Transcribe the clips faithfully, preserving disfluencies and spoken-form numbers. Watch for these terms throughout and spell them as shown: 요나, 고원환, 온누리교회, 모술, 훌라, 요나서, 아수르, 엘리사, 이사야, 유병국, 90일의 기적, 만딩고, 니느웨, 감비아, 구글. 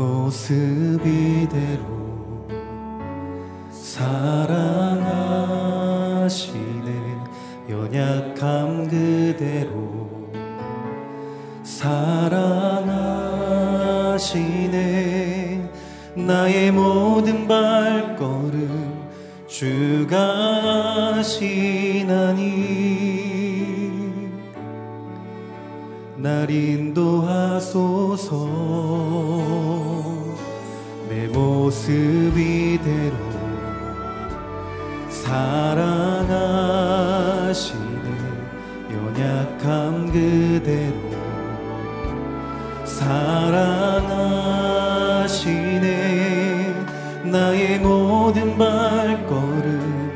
모습 이대로 사랑하시네. 연약함 그대로 사랑하시네. 나의 모든 발걸음 주가 아시나니 날 인도하소서. 내 모습 이대로 사랑하시네. 연약함 그대로 사랑하시네. 나의 모든 발걸음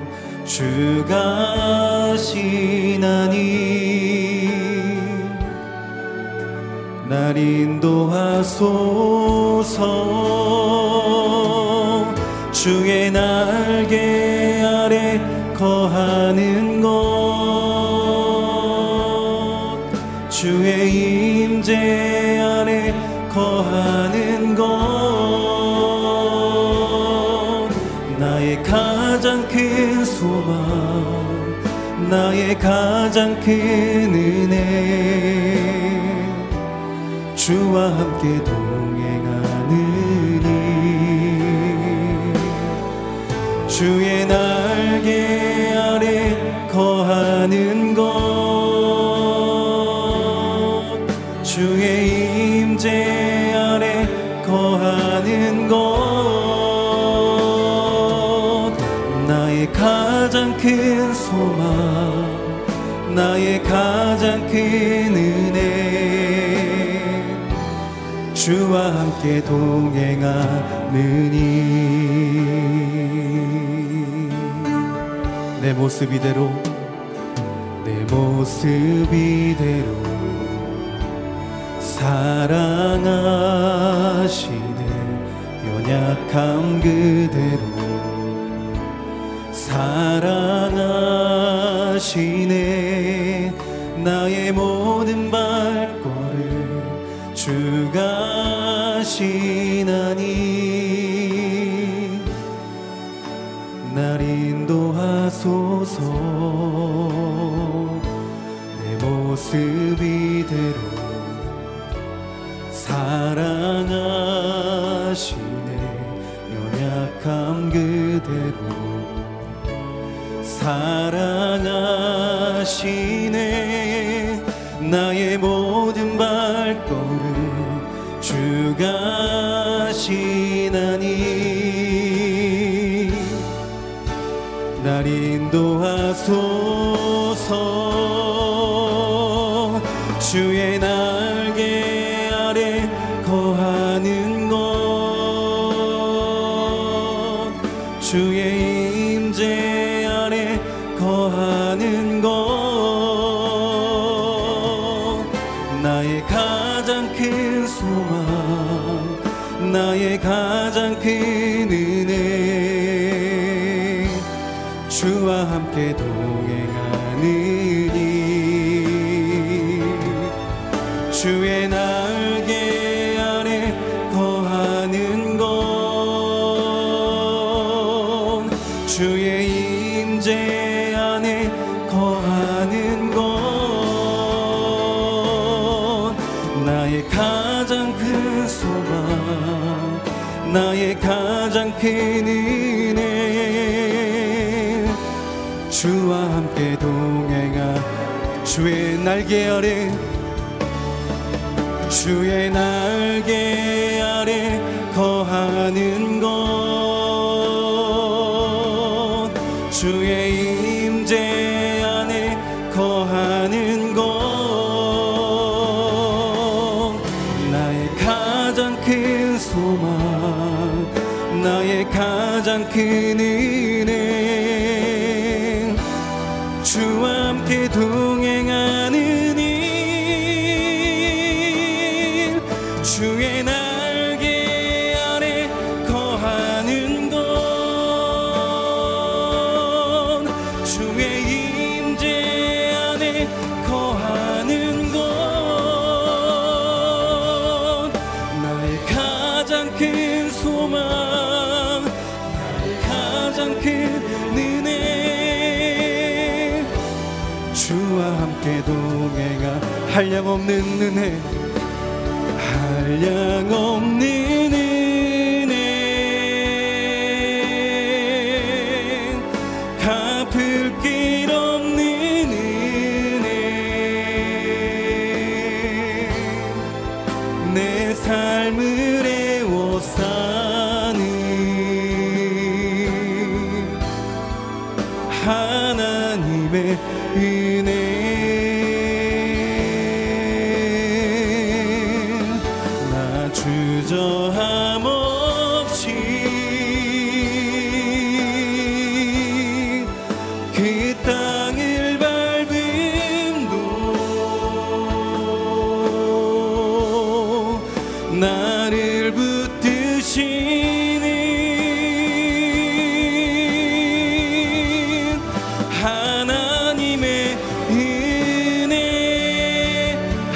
주가 아시나니 날 인도하소서. 주의 날개 아래 거하는 것, 주의 임재 아래 거하는 것, 나의 가장 큰 소망, 나의 가장 큰 은혜, 주와 함께 동행하느니 주의 날개 아래 거하는 것, 주의 임재 아래 거하는 것, 나의 가장 큰 소망, 나의 가장 큰 은혜, 주와 함께 동행하느니 내 모습 이대로, 내 모습 이대로 사랑하시네. 연약함 그대로 사랑하시네. 나의 모든 발걸음 주가 아시나니 날 인도하소서. 내 모습 이대로 사랑하시네. 연약함 그대로 사랑하시네. 나의 모든 발걸음 주가 아시나니 날 인도하소서. 주의 날개 아래 거하는 것, 주의 임재 아래 거하는 것, 나의 가장 큰 소망, 나의 가장 큰 은혜, 주와 함께 동행하느니 주의 날개 아래 거하는 것, 주의 임재 안에 거하는 것, 나의 가장 큰 소망, 나의 가장 큰 은혜, 주와 함께 동행하. 주의 날개 아래, 주의 날개 아래 거하는 것, 주의 임재 안에 거하는 것, 가장 큰 소망, 나의 가장 큰 은혜, 주와 함께 동행하느니 주의 날개 아래 거하는 것, 주의 임재 안에 거하는 것, 가장 큰 함께 동행한 한량없는 은혜, 한량없는 은혜, 갚을 길 없는 은혜, 내 삶을 애워 사는 하나님의 은혜.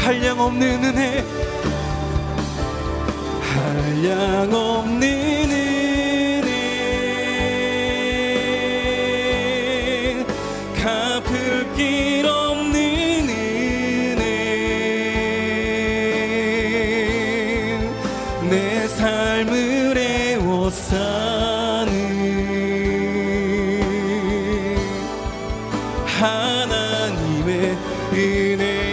한량없는 은혜, 한량없는 은혜, 갚을 길 없는 은혜, 내 삶을 애워 사는 하나님의 은혜.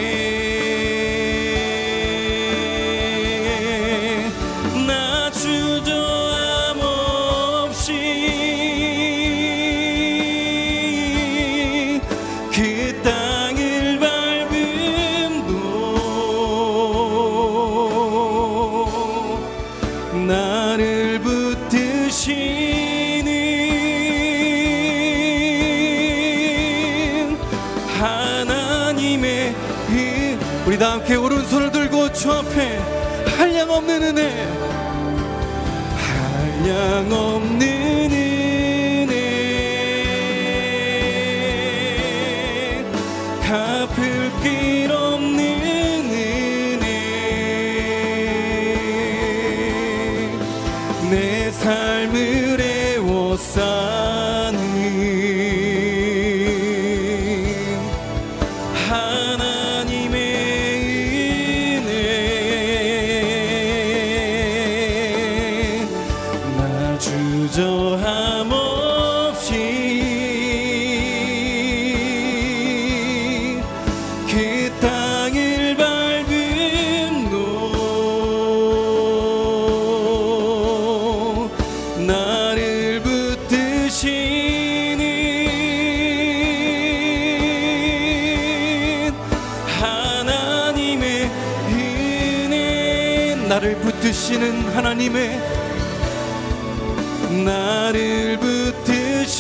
우리 다 함께 오른손을 들고 주 앞에 한량없는 은혜, 한량없는 은혜, 갚을 길 없는 은혜, 내 삶을 애워 사는 하나님의 나를 붙드시는 하나님의, 나를 붙드시는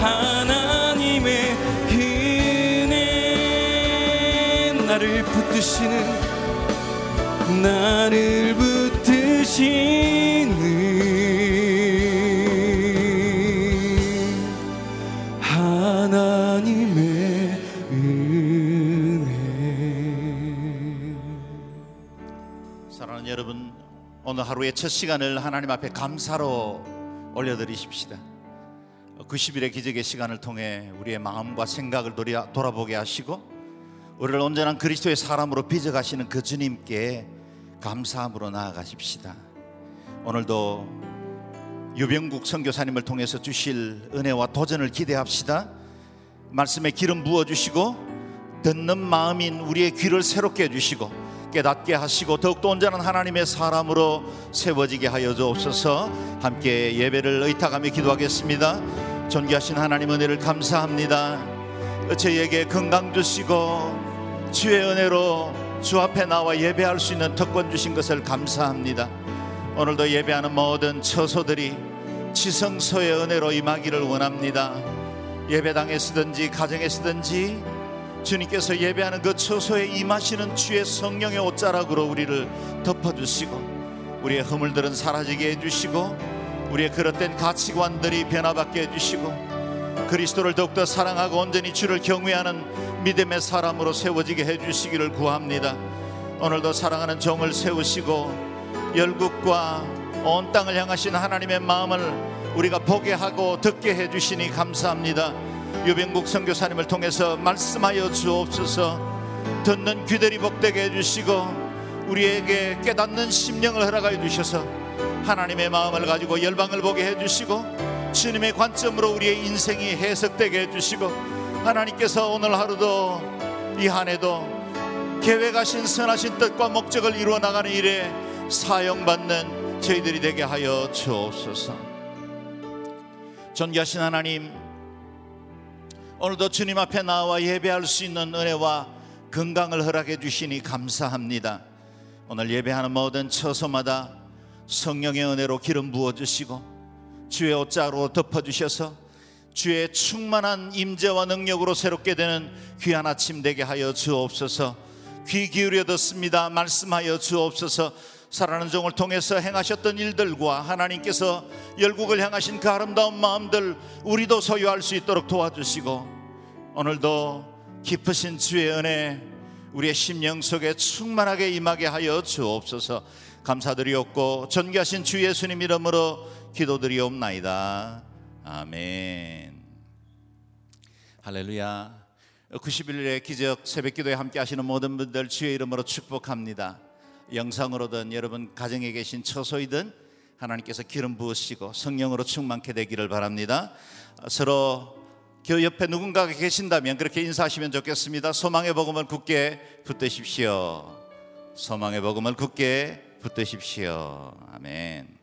하나님의 은혜, 나를 붙드시는, 나를 붙드시는 하나님의 은혜. 사랑하는 여러분, 오늘 하루의 첫 시간을 하나님 앞에 감사로 올려드리십시다. 구십 일의 기적의 시간을 통해 우리의 마음과 생각을 돌아, 돌아보게 하시고 우리를 온전한 그리스도의 사람으로 빚어가시는 그 주님께 감사함으로 나아가십시다. 오늘도 유병국 선교사님을 통해서 주실 은혜와 도전을 기대합시다. 말씀에 기름 부어주시고 듣는 마음인 우리의 귀를 새롭게 해주시고 깨닫게 하시고 더욱더 온전한 하나님의 사람으로 세워지게 하여 주옵소서. 함께 예배를 의탁하며 기도하겠습니다. 존귀하신 하나님 은혜를 감사합니다. 저희에게 건강 주시고 주의 은혜로 주 앞에 나와 예배할 수 있는 특권 주신 것을 감사합니다. 오늘도 예배하는 모든 처소들이 지성소의 은혜로 임하기를 원합니다. 예배당에 쓰든지 가정에 쓰든지 주님께서 예배하는 그 처소에 임하시는 주의 성령의 옷자락으로 우리를 덮어주시고 우리의 허물들은 사라지게 해주시고 우리의 그릇된 가치관들이 변화받게 해주시고 그리스도를 더욱더 사랑하고 온전히 주를 경외하는 믿음의 사람으로 세워지게 해주시기를 구합니다. 오늘도 사랑하는 종을 세우시고 열국과 온 땅을 향하신 하나님의 마음을 우리가 보게 하고 듣게 해주시니 감사합니다. 유병국 선교사님을 통해서 말씀하여 주옵소서. 듣는 귀들이 복되게 해주시고 우리에게 깨닫는 심령을 허락하여 주셔서 하나님의 마음을 가지고 열방을 보게 해주시고 주님의 관점으로 우리의 인생이 해석되게 해주시고 하나님께서 오늘 하루도 이 한 해도 계획하신 선하신 뜻과 목적을 이루어 나가는 일에 사용받는 저희들이 되게 하여 주옵소서. 존귀하신 하나님, 오늘도 주님 앞에 나와 예배할 수 있는 은혜와 건강을 허락해 주시니 감사합니다. 오늘 예배하는 모든 처소마다 성령의 은혜로 기름 부어주시고 주의 옷자루로 덮어주셔서 주의 충만한 임재와 능력으로 새롭게 되는 귀한 아침 되게 하여 주옵소서. 귀 기울여 듣습니다. 말씀하여 주옵소서. 살아난 종을 통해서 행하셨던 일들과 하나님께서 열국을 향하신 그 아름다운 마음들 우리도 소유할 수 있도록 도와주시고 오늘도 깊으신 주의 은혜 우리의 심령 속에 충만하게 임하게 하여 주옵소서. 감사드리옵고 존귀하신 주 예수님 이름으로 기도드리옵나이다. 아멘. 할렐루야. 구십일 일의 기적 새벽기도에 함께 하시는 모든 분들 주의 이름으로 축복합니다. 영상으로든 여러분 가정에 계신 처소이든 하나님께서 기름 부으시고 성령으로 충만케 되기를 바랍니다. 서로 그 옆에 누군가가 계신다면 그렇게 인사하시면 좋겠습니다. 소망의 복음을 굳게 붙드십시오. 소망의 복음을 굳게 붙드십시오. 아멘.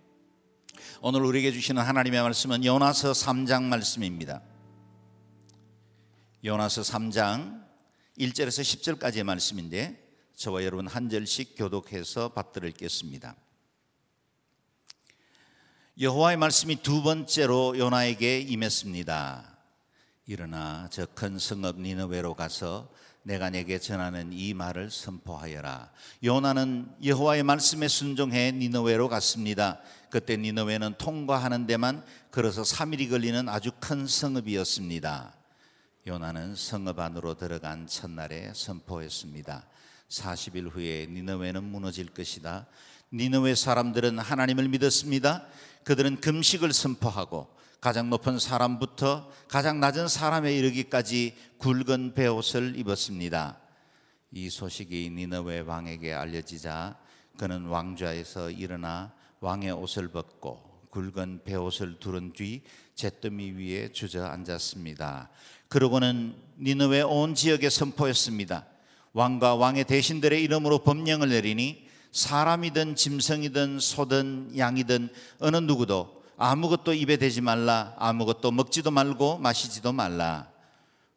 오늘 우리에게 주시는 하나님의 말씀은 요나서 삼 장 말씀입니다. 요나서 삼 장 일 절에서 십 절까지의 말씀인데 저와 여러분 한 절씩 교독해서 받들어 읽겠습니다. 여호와의 말씀이 두 번째로 요나에게 임했습니다. 일어나 저 큰 성읍 니느웨로 가서 내가 네게 전하는 이 말을 선포하여라. 요나는 여호와의 말씀에 순종해 니느웨로 갔습니다. 그때 니느웨는 통과하는 데만 걸어서 삼 일이 걸리는 아주 큰 성읍이었습니다. 요나는 성읍 안으로 들어간 첫날에 선포했습니다. 사십 일 후에 니느웨는 무너질 것이다. 니느웨 사람들은 하나님을 믿었습니다. 그들은 금식을 선포하고 가장 높은 사람부터 가장 낮은 사람에 이르기까지 굵은 베옷을 입었습니다. 이 소식이 니느웨 왕에게 알려지자 그는 왕좌에서 일어나 왕의 옷을 벗고 굵은 베옷을 두른 뒤 잿더미 위에 주저앉았습니다. 그러고는 니느웨 온 지역에 선포했습니다. 왕과 왕의 대신들의 이름으로 법령을 내리니 사람이든 짐승이든 소든 양이든 어느 누구도 아무것도 입에 대지 말라. 아무것도 먹지도 말고 마시지도 말라.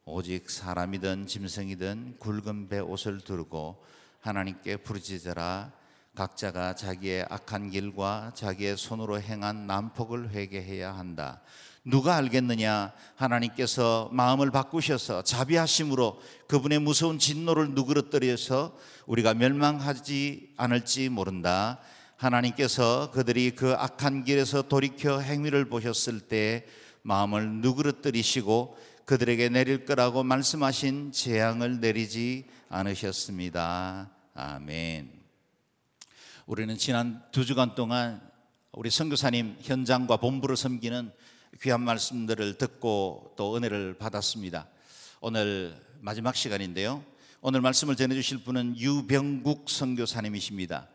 오직 사람이든 짐승이든 굵은 베옷을 두르고 하나님께 부르짖으라. 각자가 자기의 악한 길과 자기의 손으로 행한 난폭을 회개해야 한다. 누가 알겠느냐? 하나님께서 마음을 바꾸셔서 자비하심으로 그분의 무서운 진노를 누그러뜨려서 우리가 멸망하지 않을지 모른다. 하나님께서 그들이 그 악한 길에서 돌이켜 행위를 보셨을 때 마음을 누그러뜨리시고 그들에게 내릴 거라고 말씀하신 재앙을 내리지 않으셨습니다. 아멘. 우리는 지난 두 주간 동안 우리 선교사님 현장과 본부를 섬기는 귀한 말씀들을 듣고 또 은혜를 받았습니다. 오늘 마지막 시간인데요, 오늘 말씀을 전해주실 분은 유병국 선교사님이십니다.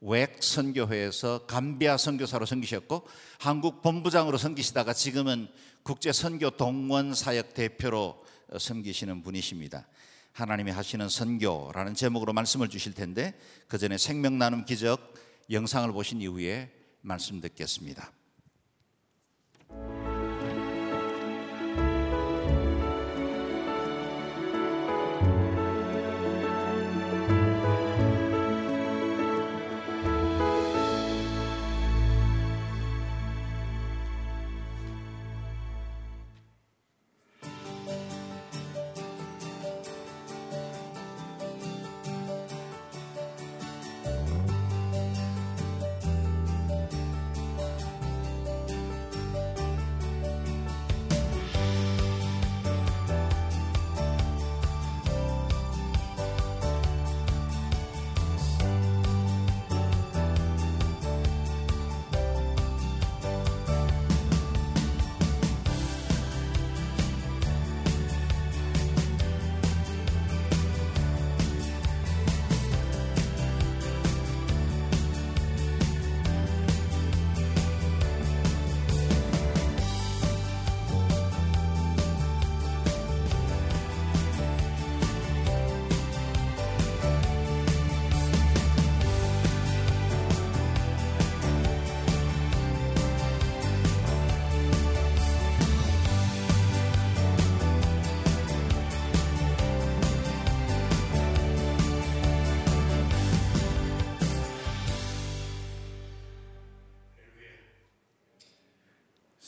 웩 선교회에서 감비아 선교사로 섬기셨고 한국 본부장으로 섬기시다가 지금은 국제 선교 동원 사역 대표로 섬기시는 분이십니다. 하나님이 하시는 선교라는 제목으로 말씀을 주실 텐데 그 전에 생명 나눔 기적 영상을 보신 이후에 말씀 듣겠습니다.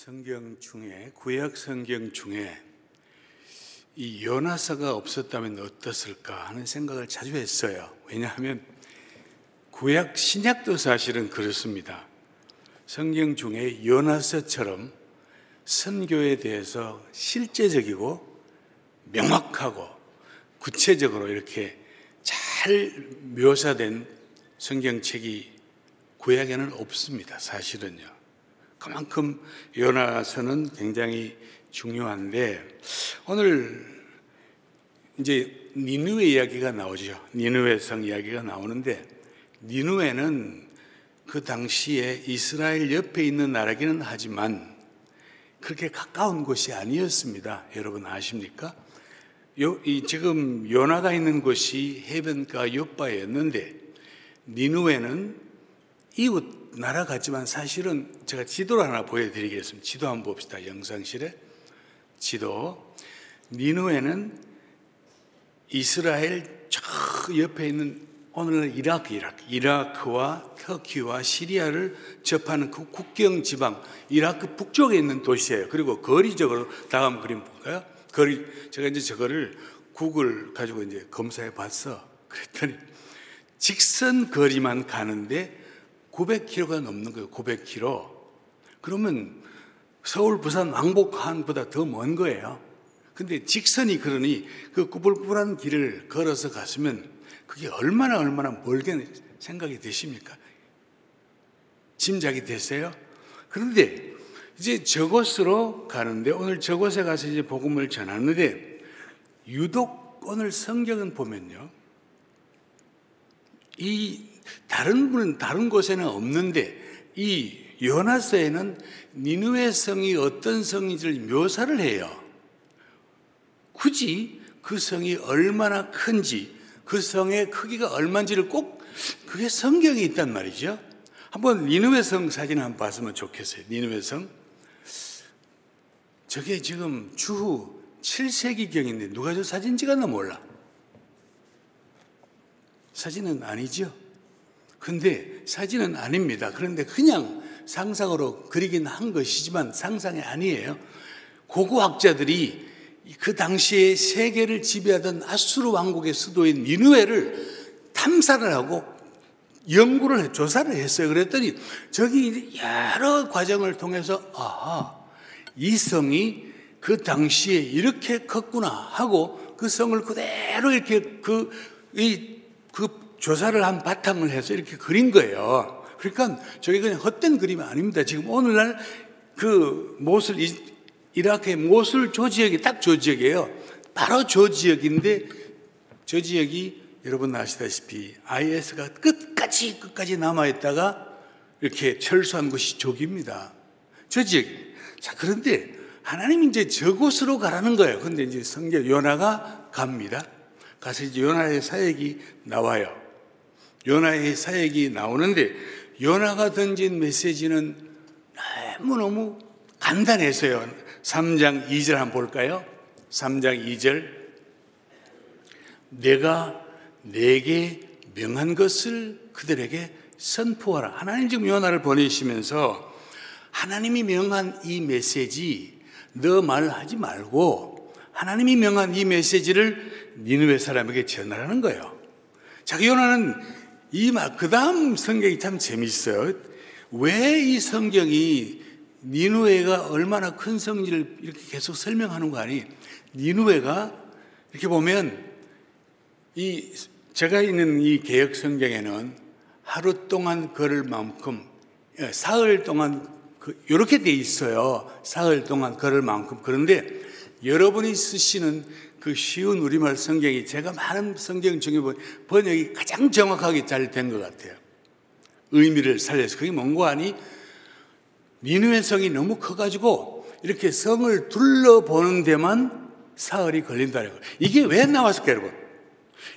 성경 중에, 구약 성경 중에 이 요나서가 없었다면 어땠을까 하는 생각을 자주 했어요. 왜냐하면 구약 신약도 사실은 그렇습니다. 성경 중에 요나서처럼 선교에 대해서 실제적이고 명확하고 구체적으로 이렇게 잘 묘사된 성경책이 구약에는 없습니다. 사실은요. 그만큼 요나서는 굉장히 중요한데, 오늘 이제 니느웨 이야기가 나오죠. 니느웨 성 이야기가 나오는데, 니느웨는 그 당시에 이스라엘 옆에 있는 나라기는 하지만 그렇게 가까운 곳이 아니었습니다. 여러분 아십니까? 요, 이 지금 요나가 있는 곳이 해변가 욥바였는데, 니느웨는 이웃 나라 같지만 사실은, 제가 지도를 하나 보여드리겠습니다. 지도 한번 봅시다. 영상실에 지도. 니느웨는 이스라엘 저 옆에 있는 오늘은 이라크, 이라크, 이라크와 터키와 시리아를 접하는 그 국경 지방, 이라크 북쪽에 있는 도시예요. 그리고 거리적으로 다음 그림 볼까요? 거리, 제가 이제 저거를 구글 가지고 이제 검사해 봤어. 그랬더니 직선 거리만 가는데 구백 킬로미터가 넘는 거예요. 구백 킬로미터. 그러면 서울, 부산 왕복한보다 더 먼 거예요. 근데 직선이 그러니 그 구불구불한 길을 걸어서 갔으면 그게 얼마나 얼마나 멀게 생각이 되십니까? 짐작이 되세요? 그런데 이제 저곳으로 가는데, 오늘 저곳에 가서 이제 복음을 전하는데, 유독 오늘 성경은 보면요, 이 다른 분은 다른 곳에는 없는데 이 요나서에는 니느웨 성이 어떤 성인지를 묘사를 해요. 굳이 그 성이 얼마나 큰지, 그 성의 크기가 얼마인지를 꼭, 그게 성경에 있단 말이죠. 한번 니느웨 성 사진 한번 봤으면 좋겠어요. 니느웨 성. 저게 지금 주후 칠 세기경인데 누가 저 사진 찍었나 몰라. 사진은 아니죠. 근데 사진은 아닙니다. 그런데 그냥 상상으로 그리긴 한 것이지만 상상이 아니에요. 고고학자들이 그 당시에 세계를 지배하던 아수르 왕국의 수도인 니느웨를 탐사를 하고 연구를, 조사를 했어요. 그랬더니 저기 여러 과정을 통해서, 아하, 이 성이 그 당시에 이렇게 컸구나 하고 그 성을 그대로 이렇게 그, 이, 그 조사를 한 바탕을 해서 이렇게 그린 거예요. 그러니까 저게 그냥 헛된 그림이 아닙니다. 지금 오늘날 그 모술, 이라크의 모술 저 지역이 딱 저 지역이에요. 바로 저 지역인데, 저 지역이 여러분 아시다시피 아이에스가 끝까지 끝까지 남아있다가 이렇게 철수한 곳이 저기입니다. 저 지역. 자, 그런데 하나님이 이제 저곳으로 가라는 거예요. 그런데 이제 성경 요나가 갑니다. 가서 이제 요나의 사역이 나와요. 요나의 사역이 나오는데, 요나가 던진 메시지는 너무너무 간단해서요. 삼 장 이 절 한번 볼까요? 삼 장 이 절. 내가 내게 명한 것을 그들에게 선포하라. 하나님 지금 요나를 보내시면서 하나님이 명한 이 메시지, 너 말하지 말고 하나님이 명한 이 메시지를 니느웨 사람에게 전하라는 거예요. 자, 요나는 이 말, 그 다음 성경이 참 재밌어요. 왜 이 성경이 니느웨가 얼마나 큰 성지를 이렇게 계속 설명하는 거 아니? 니느웨가 이렇게 보면, 이, 제가 있는 이 개역 성경에는 하루 동안 걸을 만큼, 사흘 동안, 이렇게 돼 있어요. 사흘 동안 걸을 만큼. 그런데 여러분이 쓰시는 그 쉬운 우리말 성경이, 제가 많은 성경 중에 번역이 가장 정확하게 잘 된 것 같아요. 의미를 살려서. 그게 뭔고 하니? 니느웨 성이 너무 커가지고 이렇게 성을 둘러보는 데만 사흘이 걸린다는 거예요. 이게 왜 나왔을까요, 여러분?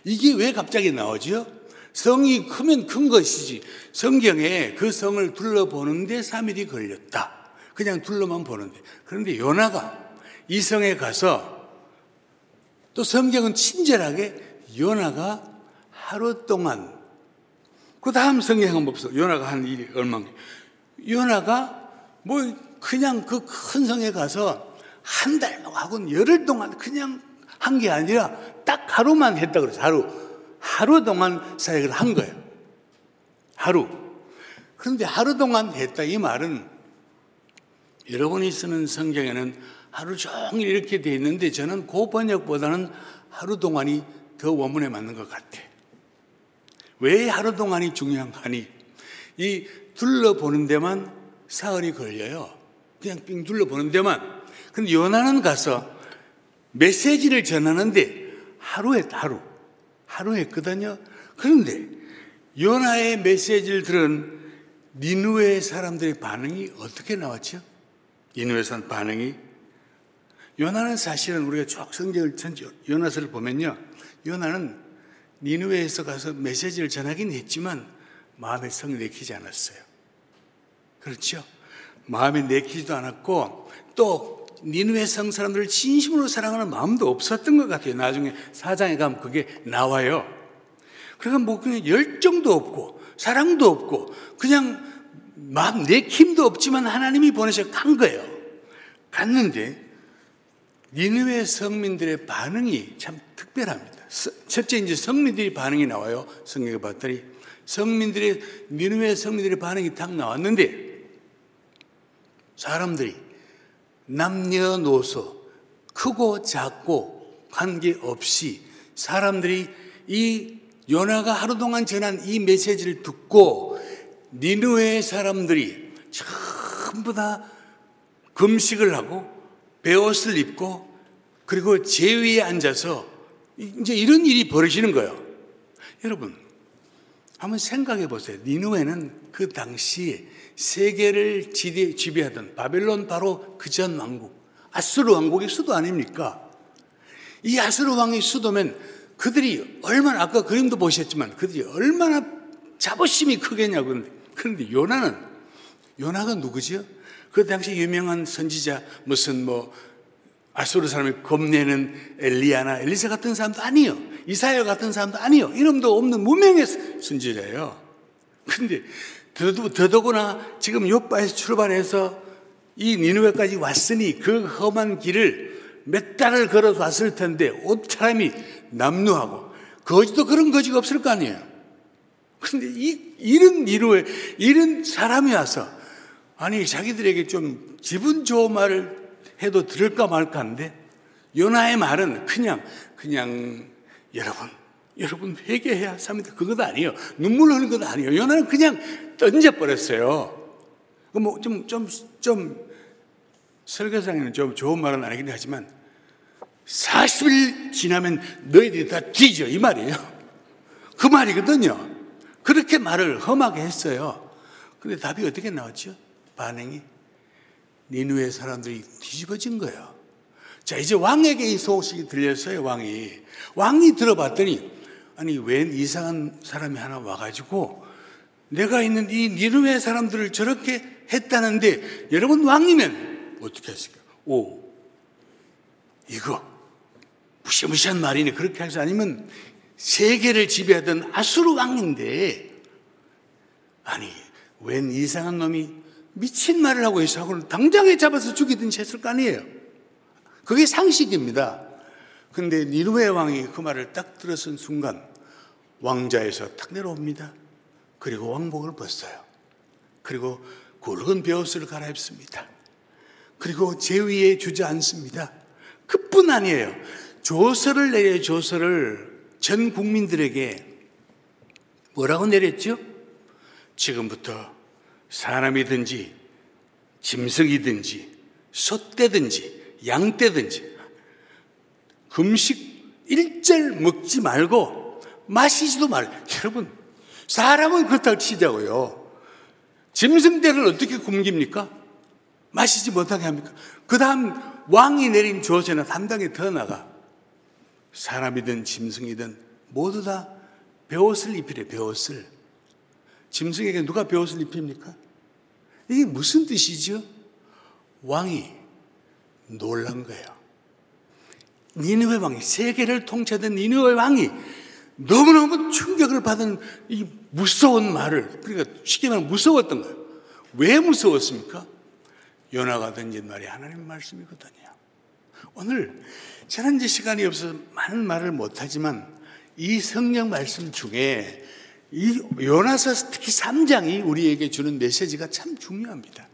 이게 왜 갑자기 나오죠? 성이 크면 큰 것이지. 성경에 그 성을 둘러보는 데 삼 일이 걸렸다. 그냥 둘러만 보는데. 그런데 요나가 이 성에 가서, 또 성경은 친절하게 요나가 하루 동안, 그 다음 성경 한번 봅시다. 요나가 한 일이 얼마인가. 요나가 뭐 그냥 그 큰 성에 가서 한 달 막 하고는 열흘 동안 그냥 한 게 아니라 딱 하루만 했다 그래서 하루. 하루 동안 사역을 한 거예요. 하루. 그런데 하루 동안 했다 이 말은 여러분이 쓰는 성경에는 하루 종일 이렇게 돼 있는데 저는 그 번역보다는 하루 동안이 더 원문에 맞는 것 같아. 왜 하루 동안이 중요하니? 이 둘러보는 데만 사흘이 걸려요. 그냥 빙 둘러보는 데만. 근데 요나는 가서 메시지를 전하는데 하루에 하루. 하루 했거든요. 그런데 요나의 메시지를 들은 니느웨 사람들의 반응이 어떻게 나왔죠? 니느웨 사람 반응이 요나는 사실은 우리가 쭉 성경을 전체 요나서를 보면요, 요나는 니느웨에서 가서 메시지를 전하긴 했지만 마음에 성을 내키지 않았어요. 그렇죠? 마음에 내키지도 않았고 또 니느웨 성 사람들을 진심으로 사랑하는 마음도 없었던 것 같아요. 나중에 사장에 가면 그게 나와요. 그러니까 뭐 그냥 열정도 없고 사랑도 없고 그냥 마음 내킴도 없지만 하나님이 보내셔서 간 거예요. 갔는데 니느웨 성민들의 반응이 참 특별합니다. 첫째 이제 성민들이 반응이 나와요. 성경에 봤더니 성민들의 니느웨 성민들의 반응이 딱 나왔는데 사람들이 남녀노소 크고 작고 관계없이 사람들이 이 요나가 하루 동안 전한 이 메시지를 듣고 니느웨 사람들이 전부 다 금식을 하고 베옷을 입고 그리고 제위에 앉아서 이제 이런 일이 벌어지는 거예요. 여러분 한번 생각해 보세요. 니느웨는 그 당시 세계를 지배, 지배하던 바벨론 바로 그전 왕국 아수르 왕국의 수도 아닙니까? 이 아수르 왕의 수도면 그들이 얼마나 아까 그림도 보셨지만 그들이 얼마나 자부심이 크겠냐고. 그런데, 그런데 요나는 요나가 누구죠? 그 당시 유명한 선지자 무슨 뭐 아수르 사람이 겁내는 엘리야나 엘리사 같은 사람도 아니요, 이사야 같은 사람도 아니요, 이름도 없는 무명의 선지자예요. 그런데 더더구나 지금 욥바에서 출발해서 이 니느웨까지 왔으니 그 험한 길을 몇 달을 걸어서 왔을 텐데 옷 사람이 남루하고 거지도 그런 거지가 없을 거 아니에요. 그런데 이 이런 니느웨 이런 사람이 와서 아니 자기들에게 좀 기분 좋은 말을 해도 들을까 말까인데 요나의 말은 그냥 그냥 여러분 여러분 회개해야 삽니다. 그것도 아니에요. 눈물 흘리는 것도 아니에요. 요나는 그냥 던져버렸어요. 뭐 좀 좀 좀 설교상에는 좀 좋은 말은 아니긴 하지만 사십 일 지나면 너희들이 다 뒤져 이 말이에요. 그 말이거든요. 그렇게 말을 험하게 했어요. 근데 답이 어떻게 나왔죠? 반응이 니느웨 사람들이 뒤집어진 거예요. 자 이제 왕에게 이 소식이 들렸어요. 왕이 왕이 들어봤더니 아니 웬 이상한 사람이 하나 와가지고 내가 있는 이 니느웨 사람들을 저렇게 했다는데 여러분 왕이면 어떻게 했을까요? 오 이거 무시무시한 말이네 그렇게 해서 아니면 세계를 지배하던 아수르 왕인데 아니 웬 이상한 놈이 미친 말을 하고 있어 하고는 당장에 잡아서 죽이든지 했을 거 아니에요. 그게 상식입니다. 그런데 니느웨 왕이 그 말을 딱 들었은 순간 왕자에서 탁 내려옵니다. 그리고 왕복을 벗어요. 그리고 굵은 베옷을 갈아입습니다. 그리고 제위에 주저앉습니다. 그뿐 아니에요. 조서를 내려 조서를 전 국민들에게 뭐라고 내렸죠? 지금부터 사람이든지 짐승이든지 소떼든지 양떼든지 금식 일절 먹지 말고 마시지도 말고. 여러분 사람은 그렇다고 치자고요. 짐승떼를 어떻게 굶깁니까? 마시지 못하게 합니까? 그 다음 왕이 내린 조서는 한 단계 더 나가 사람이든 짐승이든 모두 다 베옷을 입히래. 베옷을 짐승에게 누가 베옷을 입힙니까? 이게 무슨 뜻이죠? 왕이 놀란 거예요. 니느웨 왕이 세계를 통치하던 니느웨 왕이 너무너무 충격을 받은 이 무서운 말을 그러니까 쉽게 말하면 무서웠던 거예요. 왜 무서웠습니까? 요나가 던진 말이 하나님 말씀이거든요. 오늘 지난주 시간이 없어서 많은 말을 못하지만 이 성경 말씀 중에 이 요나서 특히 삼 장이 우리에게 주는 메시지가 참 중요합니다.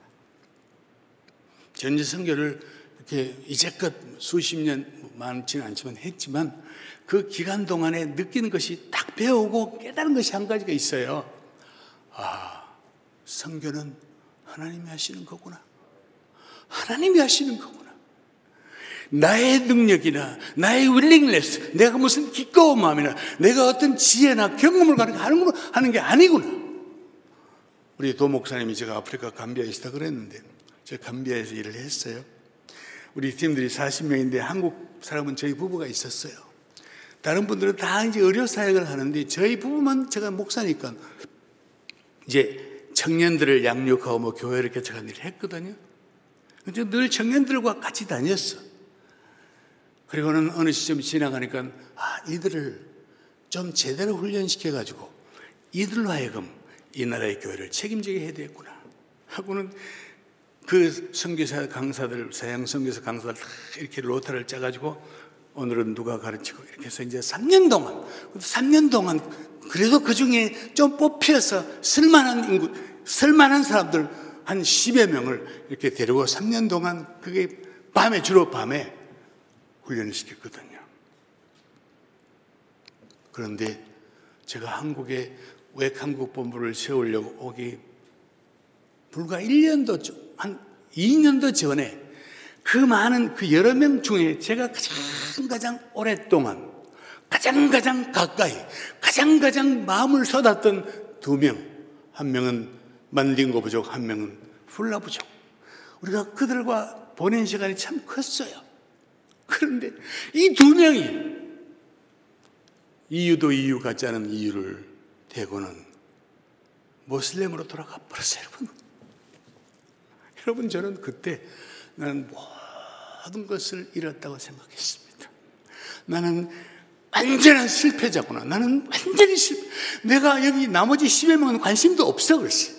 전제 선교를 이렇게 이제껏 수십 년 많지는 않지만 했지만 그 기간 동안에 느끼는 것이 딱 배우고 깨달은 것이 한 가지가 있어요. 아, 선교는 하나님이 하시는 거구나. 하나님이 하시는 거구나. 나의 능력이나 나의 willingness, 내가 무슨 기꺼운 마음이나 내가 어떤 지혜나 경험을 가지고 하는 게 아니구나. 우리 도 목사님이 제가 아프리카 감비아에 있었다 그랬는데 제가 감비아에서 일을 했어요. 우리 팀들이 사십 명인데 한국 사람은 저희 부부가 있었어요. 다른 분들은 다 이제 의료 사역을 하는데 저희 부부만 제가 목사니까 이제 청년들을 양육하고 뭐 교회 이렇게 제가 일을 했거든요. 근데 늘 청년들과 같이 다녔어. 그리고는 어느 시점 지나가니까 아, 이들을 좀 제대로 훈련시켜가지고 이들로 하여금 이 나라의 교회를 책임지게 해야 되겠구나 하고는 그 선교사 강사들, 서양 선교사 강사들 다 이렇게 로타를 짜가지고 오늘은 누가 가르치고 이렇게 해서 이제 삼 년 동안, 삼 년 동안 그래도 그 중에 좀 뽑혀서 쓸만한 인구, 쓸만한 사람들 한 십여 명을 이렇게 데리고 삼 년 동안 그게 밤에, 주로 밤에 훈련을 시켰거든요. 그런데 제가 한국에 외국한국 본부를 세우려고 오기 불과 일 년도 한 이 년도 전에 그 많은 그 여러 명 중에 제가 가장 가장 오랫동안 가장 가장 가까이 가장 가장 마음을 쏟았던 두 명, 한 명은 만딩고 부족, 한 명은 훌라 부족. 우리가 그들과 보낸 시간이 참 컸어요. 그런데 이 두 명이 이유도 이유 같지 않은 이유를 대고는 모슬렘으로 돌아가 버렸어요. 여러분, 여러분 저는 그때 나는 모든 것을 잃었다고 생각했습니다. 나는 완전한 실패자구나. 나는 완전히 실패. 내가 여기 나머지 십여 명은 관심도 없어. 그랬어요.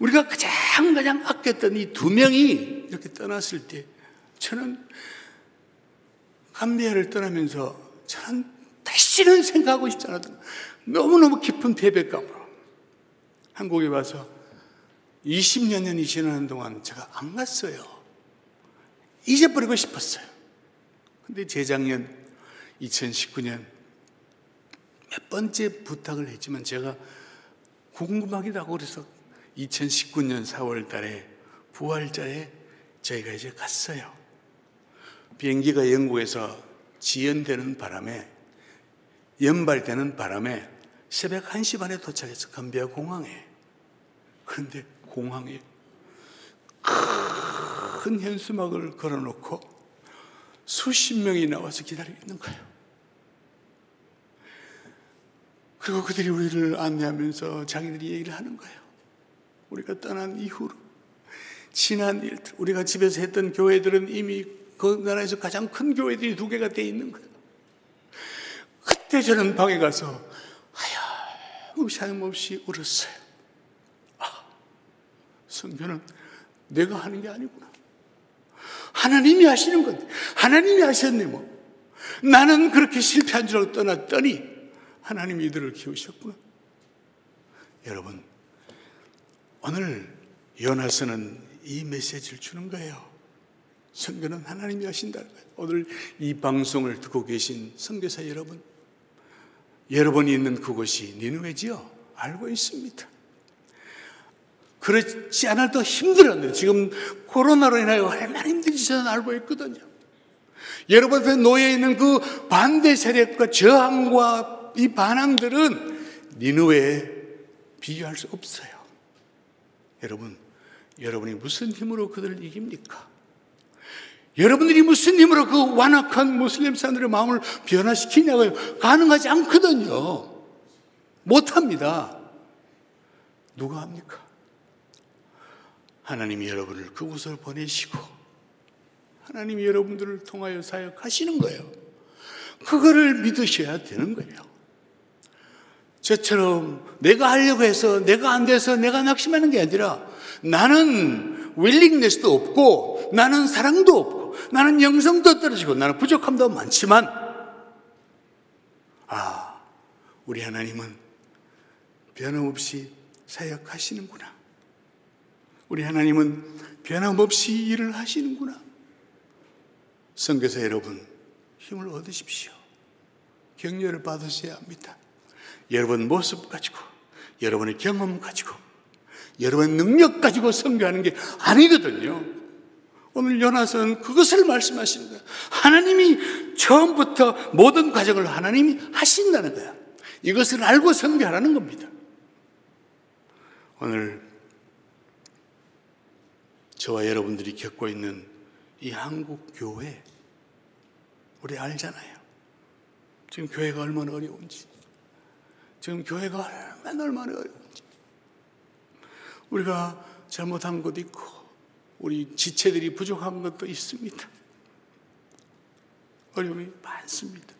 우리가 가장 가장 아꼈던 이 두 명이 이렇게 떠났을 때 저는 감비아를 떠나면서 저는 다시는 생각하고 싶지 않았던 너무너무 깊은 패배감으로 한국에 와서 이십여 년이 지나는 동안 제가 안 갔어요. 잊어버리고 싶었어요. 근데 재작년 이천십구 년 몇 번째 부탁을 했지만 제가 궁금하기도 하고 그래서 이천십구 년 사월 달에 부활절에 저희가 이제 갔어요. 비행기가 영국에서 지연되는 바람에, 연발되는 바람에 새벽 한 시 반에 도착해서 감비아 공항에. 그런데 공항에 큰 현수막을 걸어놓고 수십 명이 나와서 기다리고 있는 거예요. 그리고 그들이 우리를 안내하면서 자기들이 얘기를 하는 거예요. 우리가 떠난 이후로 지난 일들, 우리가 집에서 했던 교회들은 이미 그 나라에서 가장 큰 교회들이 두 개가 돼 있는 거예요. 그때 저는 방에 가서 하염없이 울었어요. 선교는 내가 하는 게 아니구나. 하나님이 하시는 건데, 하나님이 하셨네 뭐. 나는 그렇게 실패한 줄 알고 떠났더니 하나님이 이들을 키우셨구나. 여러분, 오늘 요나서는 이 메시지를 주는 거예요. 선교는 하나님이 하신다는 거예요. 오늘 이 방송을 듣고 계신 선교사 여러분, 여러분이 있는 그곳이 니느웨지요? 알고 있습니다. 그렇지 않아도 힘들었는데 지금 코로나로 인하여 얼마나 힘든지 저는 알고 있거든요. 여러분 앞에 놓여있는 그 반대 세력과 저항과 이 반항들은 니느웨에 비교할 수 없어요. 여러분, 여러분이 무슨 힘으로 그들을 이깁니까? 여러분들이 무슨 힘으로 그 완악한 무슬림 사람들의 마음을 변화시키냐고요? 가능하지 않거든요. 못합니다. 누가 합니까? 하나님이 여러분을 그곳으로 보내시고 하나님이 여러분들을 통하여 사역하시는 거예요. 그거를 믿으셔야 되는 거예요. 저처럼 내가 하려고 해서 내가 안 돼서 내가 낙심하는 게 아니라 나는 윌링니스도 없고 나는 사랑도 없고 나는 영성도 떨어지고 나는 부족함도 많지만 아, 우리 하나님은 변함없이 사역하시는구나. 우리 하나님은 변함없이 일을 하시는구나. 선교사 여러분, 힘을 얻으십시오. 격려를 받으셔야 합니다. 여러분 모습 가지고, 여러분의 경험 가지고, 여러분의 능력 가지고 선교하는 게 아니거든요. 오늘 요나서는 그것을 말씀하시는 거예요. 하나님이 처음부터 모든 과정을 하나님이 하신다는 거야. 이것을 알고 선교하라는 겁니다. 오늘 저와 여러분들이 겪고 있는 이 한국 교회, 우리 알잖아요. 지금 교회가 얼마나 어려운지, 지금 교회가 얼마나 얼마나 어려운지, 우리가 잘못한 것도 있고 우리 지체들이 부족한 것도 있습니다. 어려움이 많습니다.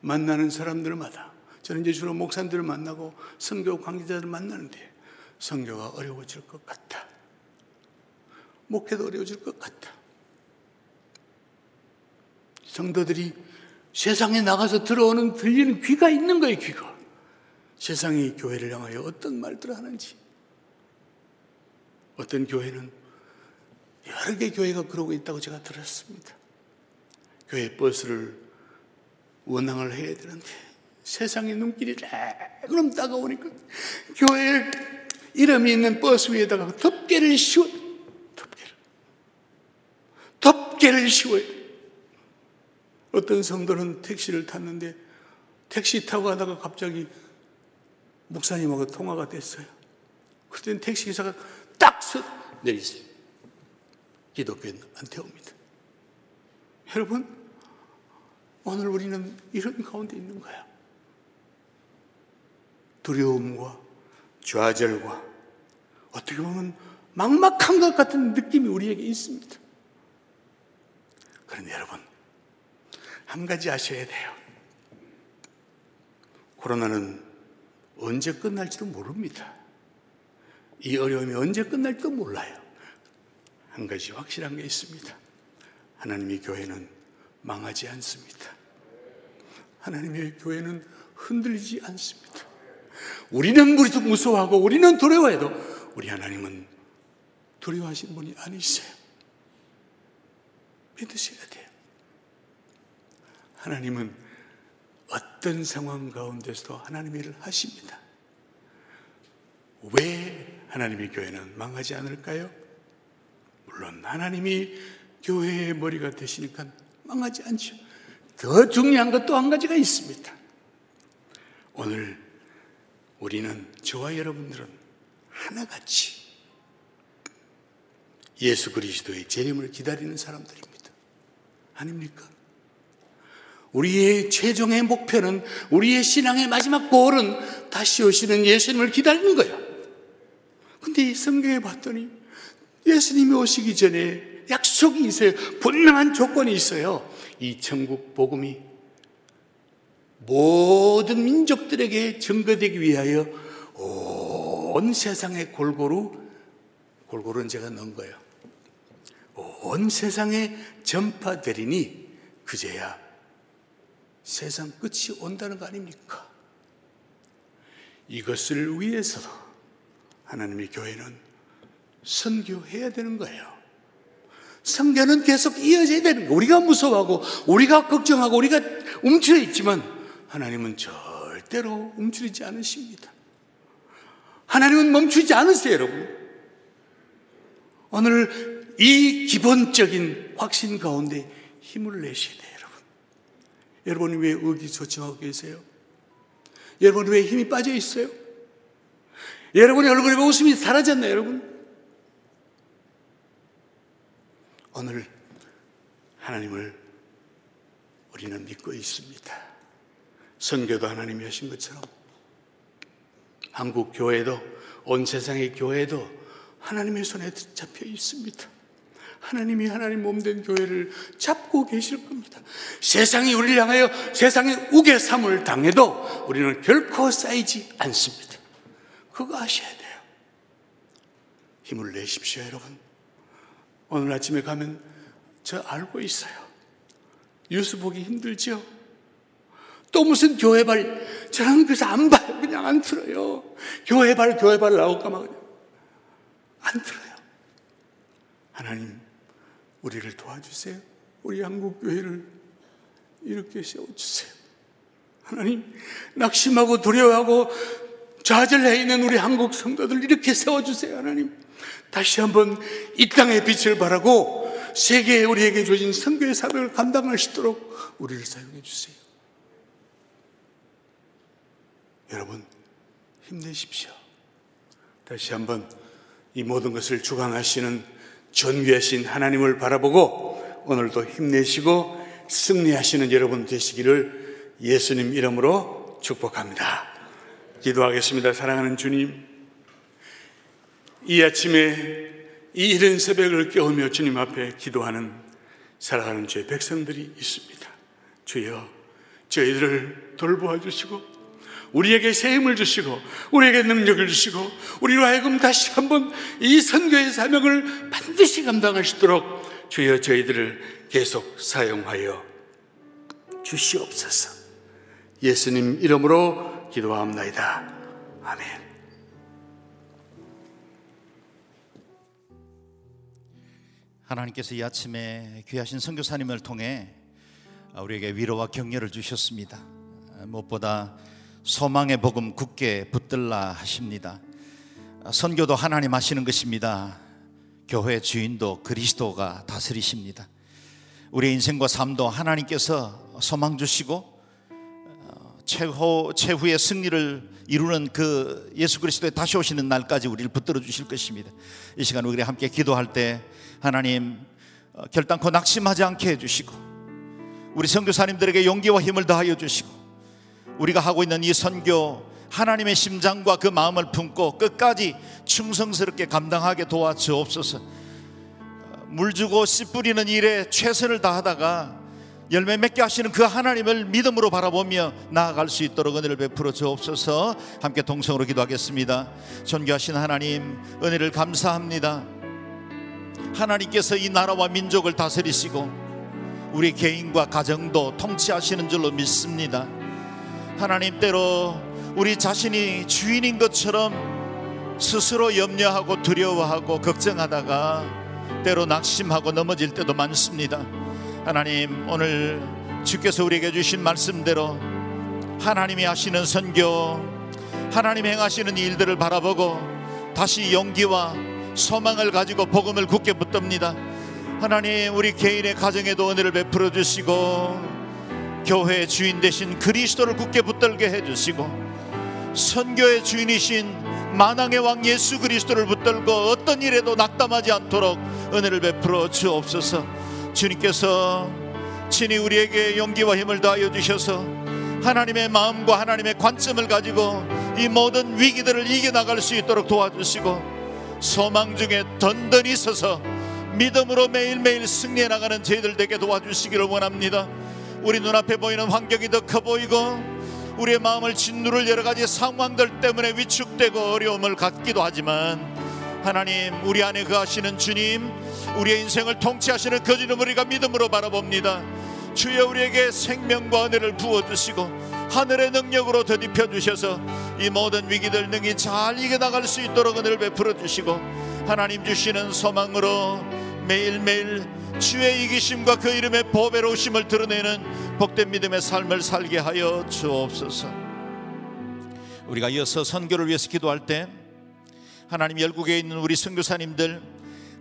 만나는 사람들마다, 저는 이제 주로 목사님들을 만나고 선교 관계자들을 만나는데 선교가 어려워질 것 같다. 목회도 어려워질 것 같다. 성도들이 세상에 나가서 들어오는 들리는 귀가 있는 거예요. 귀가 세상이 교회를 향하여 어떤 말들을 하는지, 어떤 교회는 여러 개 교회가 그러고 있다고 제가 들었습니다. 교회 버스를 운항을 해야 되는데 세상의 눈길이 그럼 따가우니까 교회 이름이 있는 버스 위에다가 덮개를 씌워 덮개를 덮개를 씌워요. 어떤 성도는 택시를 탔는데 택시 타고 가다가 갑자기 목사님하고 통화가 됐어요. 그때는 택시기사가 딱 서 내리세요. 기독교는 안 태웁니다. 여러분, 오늘 우리는 이런 가운데 있는 거야. 두려움과 좌절과 어떻게 보면 막막한 것 같은 느낌이 우리에게 있습니다. 그런데 여러분, 한 가지 아셔야 돼요. 코로나는 언제 끝날지도 모릅니다. 이 어려움이 언제 끝날지도 몰라요. 한 가지 확실한 게 있습니다. 하나님의 교회는 망하지 않습니다. 하나님의 교회는 흔들리지 않습니다. 우리는 무서워하고 우리는 두려워해도 우리 하나님은 두려워하신 분이 아니세요. 믿으셔야 돼요. 하나님은 어떤 상황 가운데서도 하나님의 일을 하십니다. 왜 하나님의 교회는 망하지 않을까요? 물론 하나님이 교회의 머리가 되시니까 망하지 않죠. 더 중요한 것 또 한 가지가 있습니다. 오늘 우리는, 저와 여러분들은 하나같이 예수 그리스도의 재림을 기다리는 사람들입니다. 아닙니까? 우리의 최종의 목표는, 우리의 신앙의 마지막 골은 다시 오시는 예수님을 기다리는 거예요. 그런데 성경에 봤더니 예수님이 오시기 전에 약속이 있어요. 분명한 조건이 있어요. 이 천국 복음이 모든 민족들에게 증거되기 위하여 온 세상에 골고루, 골고루는 제가 넣은 거예요. 온 세상에 전파되리니 그제야 세상 끝이 온다는 거 아닙니까? 이것을 위해서도 하나님의 교회는 선교해야 되는 거예요. 선교는 계속 이어져야 되는 거예요. 우리가 무서워하고 우리가 걱정하고 우리가 움츠려 있지만 하나님은 절대로 움츠리지 않으십니다. 하나님은 멈추지 않으세요. 여러분, 오늘 이 기본적인 확신 가운데 힘을 내셔야 돼요. 여러분이 왜 의기소침하고 계세요? 여러분이 왜 힘이 빠져 있어요? 여러분의 얼굴에 왜 웃음이 사라졌나요, 여러분? 오늘 하나님을 우리는 믿고 있습니다. 선교도 하나님이 하신 것처럼 한국 교회도, 온 세상의 교회도 하나님의 손에 잡혀 있습니다. 하나님이 하나님 몸된 교회를 잡고 계실 겁니다. 세상이 우리를 향하여 세상의 우겨삼을 당해도 우리는 결코 쌓이지 않습니다. 그거 아셔야 돼요. 힘을 내십시오, 여러분. 오늘 아침에 가면 저 알고 있어요. 뉴스 보기 힘들죠? 또 무슨 교회발, 저는 그래서 안 봐요. 그냥 안 들어요. 교회발, 교회발 나올까 막 그냥 안 들어요. 하나님, 우리를 도와주세요. 우리 한국교회를 이렇게 세워주세요. 하나님, 낙심하고 두려워하고 좌절해 있는 우리 한국 성도들 이렇게 세워주세요. 하나님, 다시 한번 이 땅의 빛을 바라고 세계에 우리에게 주어진 선교의 사명을 감당할 수 있도록 우리를 사용해 주세요. 여러분, 힘내십시오. 다시 한번 이 모든 것을 주관하시는 존귀하신 하나님을 바라보고 오늘도 힘내시고 승리하시는 여러분 되시기를 예수님 이름으로 축복합니다. 기도하겠습니다. 사랑하는 주님, 이 아침에 이 이른 새벽을 깨우며 주님 앞에 기도하는 살아가는 주의 백성들이 있습니다. 주여, 저희들을 돌보아 주시고 우리에게 새 힘을 주시고 우리에게 능력을 주시고 우리로 하여금 다시 한번 이 선교의 사명을 반드시 감당할 수 있도록 주여 저희들을 계속 사용하여 주시옵소서. 예수님 이름으로 기도하옵나이다. 아멘. 하나님께서 이 아침에 귀하신 선교사님을 통해 우리에게 위로와 격려를 주셨습니다. 무엇보다 소망의 복음 굳게 붙들라 하십니다. 선교도 하나님 하시는 것입니다. 교회 주인도 그리스도가 다스리십니다. 우리의 인생과 삶도 하나님께서 소망 주시고 최후, 최후의 승리를 이루는 그 예수 그리스도의 다시 오시는 날까지 우리를 붙들어 주실 것입니다. 이 시간 우리 함께 기도할 때 하나님, 결단코 낙심하지 않게 해주시고 우리 선교사님들에게 용기와 힘을 더하여 주시고 우리가 하고 있는 이 선교 하나님의 심장과 그 마음을 품고 끝까지 충성스럽게 감당하게 도와주옵소서. 물 주고 씨 뿌리는 일에 최선을 다하다가 열매 맺게 하시는 그 하나님을 믿음으로 바라보며 나아갈 수 있도록 은혜를 베풀어 주옵소서. 함께 동성으로 기도하겠습니다. 존귀하신 하나님, 은혜를 감사합니다. 하나님께서 이 나라와 민족을 다스리시고 우리 개인과 가정도 통치하시는 줄로 믿습니다. 하나님, 때로 우리 자신이 주인인 것처럼 스스로 염려하고 두려워하고 걱정하다가 때로 낙심하고 넘어질 때도 많습니다. 하나님, 오늘 주께서 우리에게 주신 말씀대로 하나님이 하시는 선교, 하나님 행하시는 일들을 바라보고 다시 용기와 소망을 가지고 복음을 굳게 붙듭니다. 하나님, 우리 개인의 가정에도 은혜를 베풀어 주시고 교회의 주인 되신 그리스도를 굳게 붙들게 해주시고 선교의 주인이신 만왕의 왕 예수 그리스도를 붙들고 어떤 일에도 낙담하지 않도록 은혜를 베풀어 주옵소서. 주님께서 친히 우리에게 용기와 힘을 다하여 주셔서 하나님의 마음과 하나님의 관점을 가지고 이 모든 위기들을 이겨나갈 수 있도록 도와주시고 소망 중에 든든히 서서 믿음으로 매일매일 승리해 나가는 저희들 되게 도와주시기를 원합니다. 우리 눈앞에 보이는 환경이 더 커 보이고 우리의 마음을 짓누를 여러 가지 상황들 때문에 위축되고 어려움을 갖기도 하지만 하나님, 우리 안에 거하시는 주님, 우리의 인생을 통치하시는 그 주님을 우리가 믿음으로 바라봅니다. 주여, 우리에게 생명과 은혜를 부어주시고 하늘의 능력으로 덧입혀 주셔서 이 모든 위기들 능히 잘 이겨나갈 수 있도록 은혜를 베풀어 주시고 하나님 주시는 소망으로 매일매일 주의 이기심과 그 이름의 보배로우심을 드러내는 복된 믿음의 삶을 살게 하여 주옵소서. 우리가 이어서 선교를 위해서 기도할 때 하나님, 열국에 있는 우리 선교사님들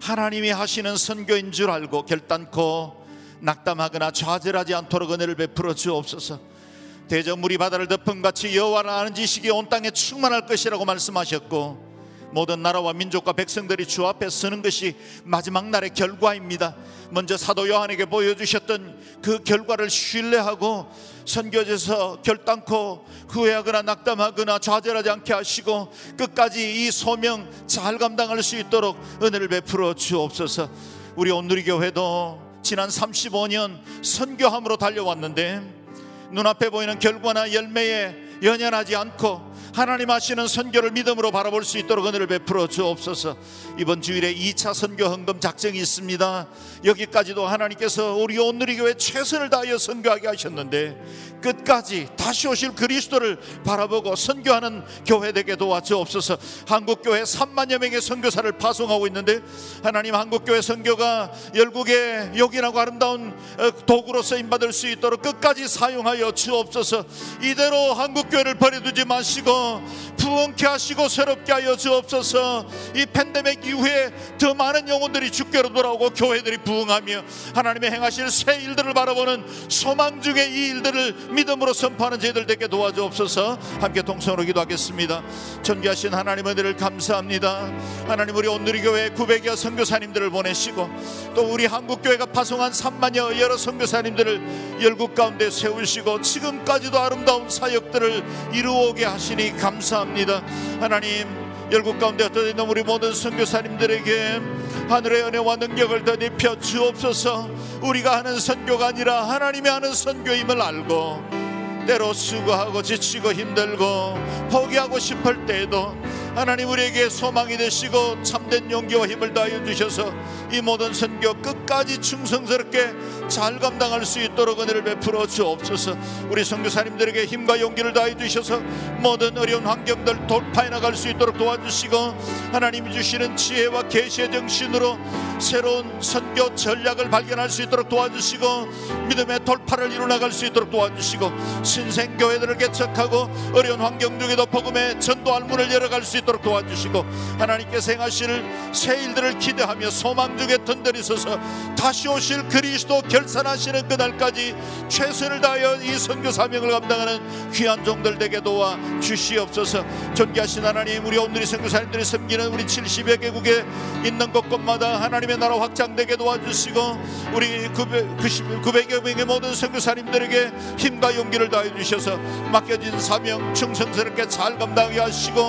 하나님이 하시는 선교인 줄 알고 결단코 낙담하거나 좌절하지 않도록 은혜를 베풀어 주옵소서. 대저 물이 바다를 덮음같이 여호와를 아는 지식이 온 땅에 충만할 것이라고 말씀하셨고 모든 나라와 민족과 백성들이 주 앞에 서는 것이 마지막 날의 결과입니다. 먼저 사도 요한에게 보여주셨던 그 결과를 신뢰하고 선교지에서 결단코 후회하거나 낙담하거나 좌절하지 않게 하시고 끝까지 이 소명 잘 감당할 수 있도록 은혜를 베풀어 주옵소서. 우리 온누리교회도 지난 삼십오 년 선교함으로 달려왔는데 눈앞에 보이는 결과나 열매에 연연하지 않고 하나님 하시는 선교를 믿음으로 바라볼 수 있도록 은혜를 베풀어 주옵소서. 이번 주일에 이 차 선교 헌금 작정이 있습니다. 여기까지도 하나님께서 우리 온누리교회 최선을 다하여 선교하게 하셨는데 끝까지 다시 오실 그리스도를 바라보고 선교하는 교회 되게 도와주옵소서. 한국교회 삼만여 명의 선교사를 파송하고 있는데 하나님 한국교회 선교가 열국의 요긴하고 아름다운 도구로 쓰임받을 수 있도록 끝까지 사용하여 주옵소서. 이대로 한국교회를 버려두지 마시고 부흥케 하시고 새롭게 하여 주옵소서. 이 팬데믹 이후에 더 많은 영혼들이 주께로 돌아오고 교회들이 부흥하며 하나님의 행하실 새 일들을 바라보는 소망 중에 이 일들을 믿음으로 선포하는 저희들에게 도와주옵소서. 함께 동성으로 기도하겠습니다. 존귀하신 하나님의 은혜를 감사합니다. 하나님, 우리 온누리교회 구백여 선교사님들을 보내시고 또 우리 한국교회가 파송한 삼만여 여러 선교사님들을 열국 가운데 세우시고 지금까지도 아름다운 사역들을 이루어오게 하시니 감사합니다. 하나님, 열국 가운데 흩어진 우리 모든 선교사님들에게 하늘의 은혜와 능력을 더입혀 주옵소서. 우리가 하는 선교가 아니라 하나님이 하는 선교임을 알고 때로 수고하고 지치고 힘들고 포기하고 싶을 때에도 하나님 우리에게 소망이 되시고 참된 용기와 힘을 다해 주셔서 이 모든 선교 끝까지 충성스럽게 잘 감당할 수 있도록 은혜를 베풀어 주옵소서. 우리 선교사님들에게 힘과 용기를 다해 주셔서 모든 어려운 환경들 돌파해 나갈 수 있도록 도와주시고 하나님이 주시는 지혜와 계시의 정신으로 새로운 선교 전략을 발견할 수 있도록 도와주시고 믿음의 돌파를 이루어 나갈 수 있도록 도와주시고 신생교회들을 개척하고 어려운 환경 중에도 복음의 전도할 문을 열어갈 수 있도록 도와주시고 하나님께서 행하실 새 일들을 기대하며 소망 중에 든든히 서서 다시 오실 그리스도 결산하시는 그날까지 최선을 다하여 이 선교 사명을 감당하는 귀한 종들 되게 도와 주시옵소서. 존귀하신 하나님, 우리 온누리 선교사님들이 섬기는 우리 칠십여 개국에 있는 곳곳마다 하나님의 나라 확장되게 도와주시고 우리 구백여 명의 모든 선교사님들에게 힘과 용기를 다해 주셔서 맡겨진 사명 충성스럽게 잘 감당하게 하시고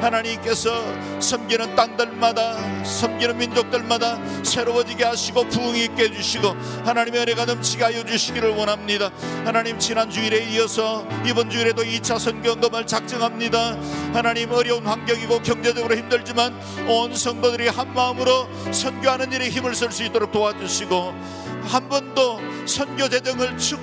하나님께서 섬기는 땅들마다 섬기는 민족들마다 새로워지게 하시고 부흥이 있게 해주시고 하나님의 은혜가 넘치게 하여 주시기를 원합니다. 하나님, 지난 주일에 이어서 이번 주일에도 이 차 선교 헌금을 작정합니다. 하나님, 어려운 환경이고 경제적으로 힘들지만 온 성도들이 한마음으로 선교하는 일에 힘을 쓸 수 있도록 도와주시고 한 번도 선교 재정을 축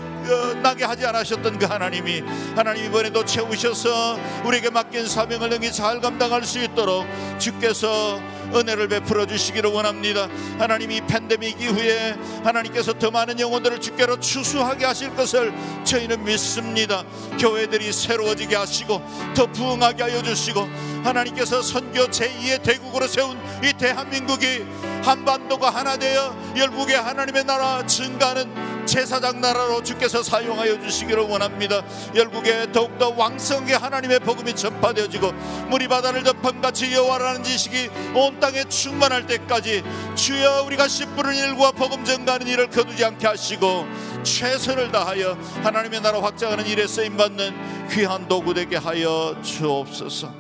나게 하지 않으셨던 그 하나님이 하나님 이번에도 채우셔서 우리에게 맡긴 사명을 능히 잘 감당할 수 있도록 주께서 은혜를 베풀어 주시기를 원합니다. 하나님, 이 팬데믹 이후에 하나님께서 더 많은 영혼들을 주께로 추수하게 하실 것을 저희는 믿습니다. 교회들이 새로워지게 하시고 더 부흥하게 하여 주시고 하나님께서 선교 제이의 대국으로 세운 이 대한민국이 한반도가 하나 되어 열국의 하나님의 나라 증가하는 제사장 나라로 주께서 사용하여 주시기를 원합니다. 열국에 더욱더 왕성하게 하나님의 복음이 전파되어지고 물이 바다를 덮음같이 여호와라는 지식이 온 땅에 충만할 때까지 주여 우리가 십분의 일과 복음 전가하는 일을 거두지 않게 하시고 최선을 다하여 하나님의 나라 확장하는 일에 쓰임받는 귀한 도구 되게 하여 주옵소서.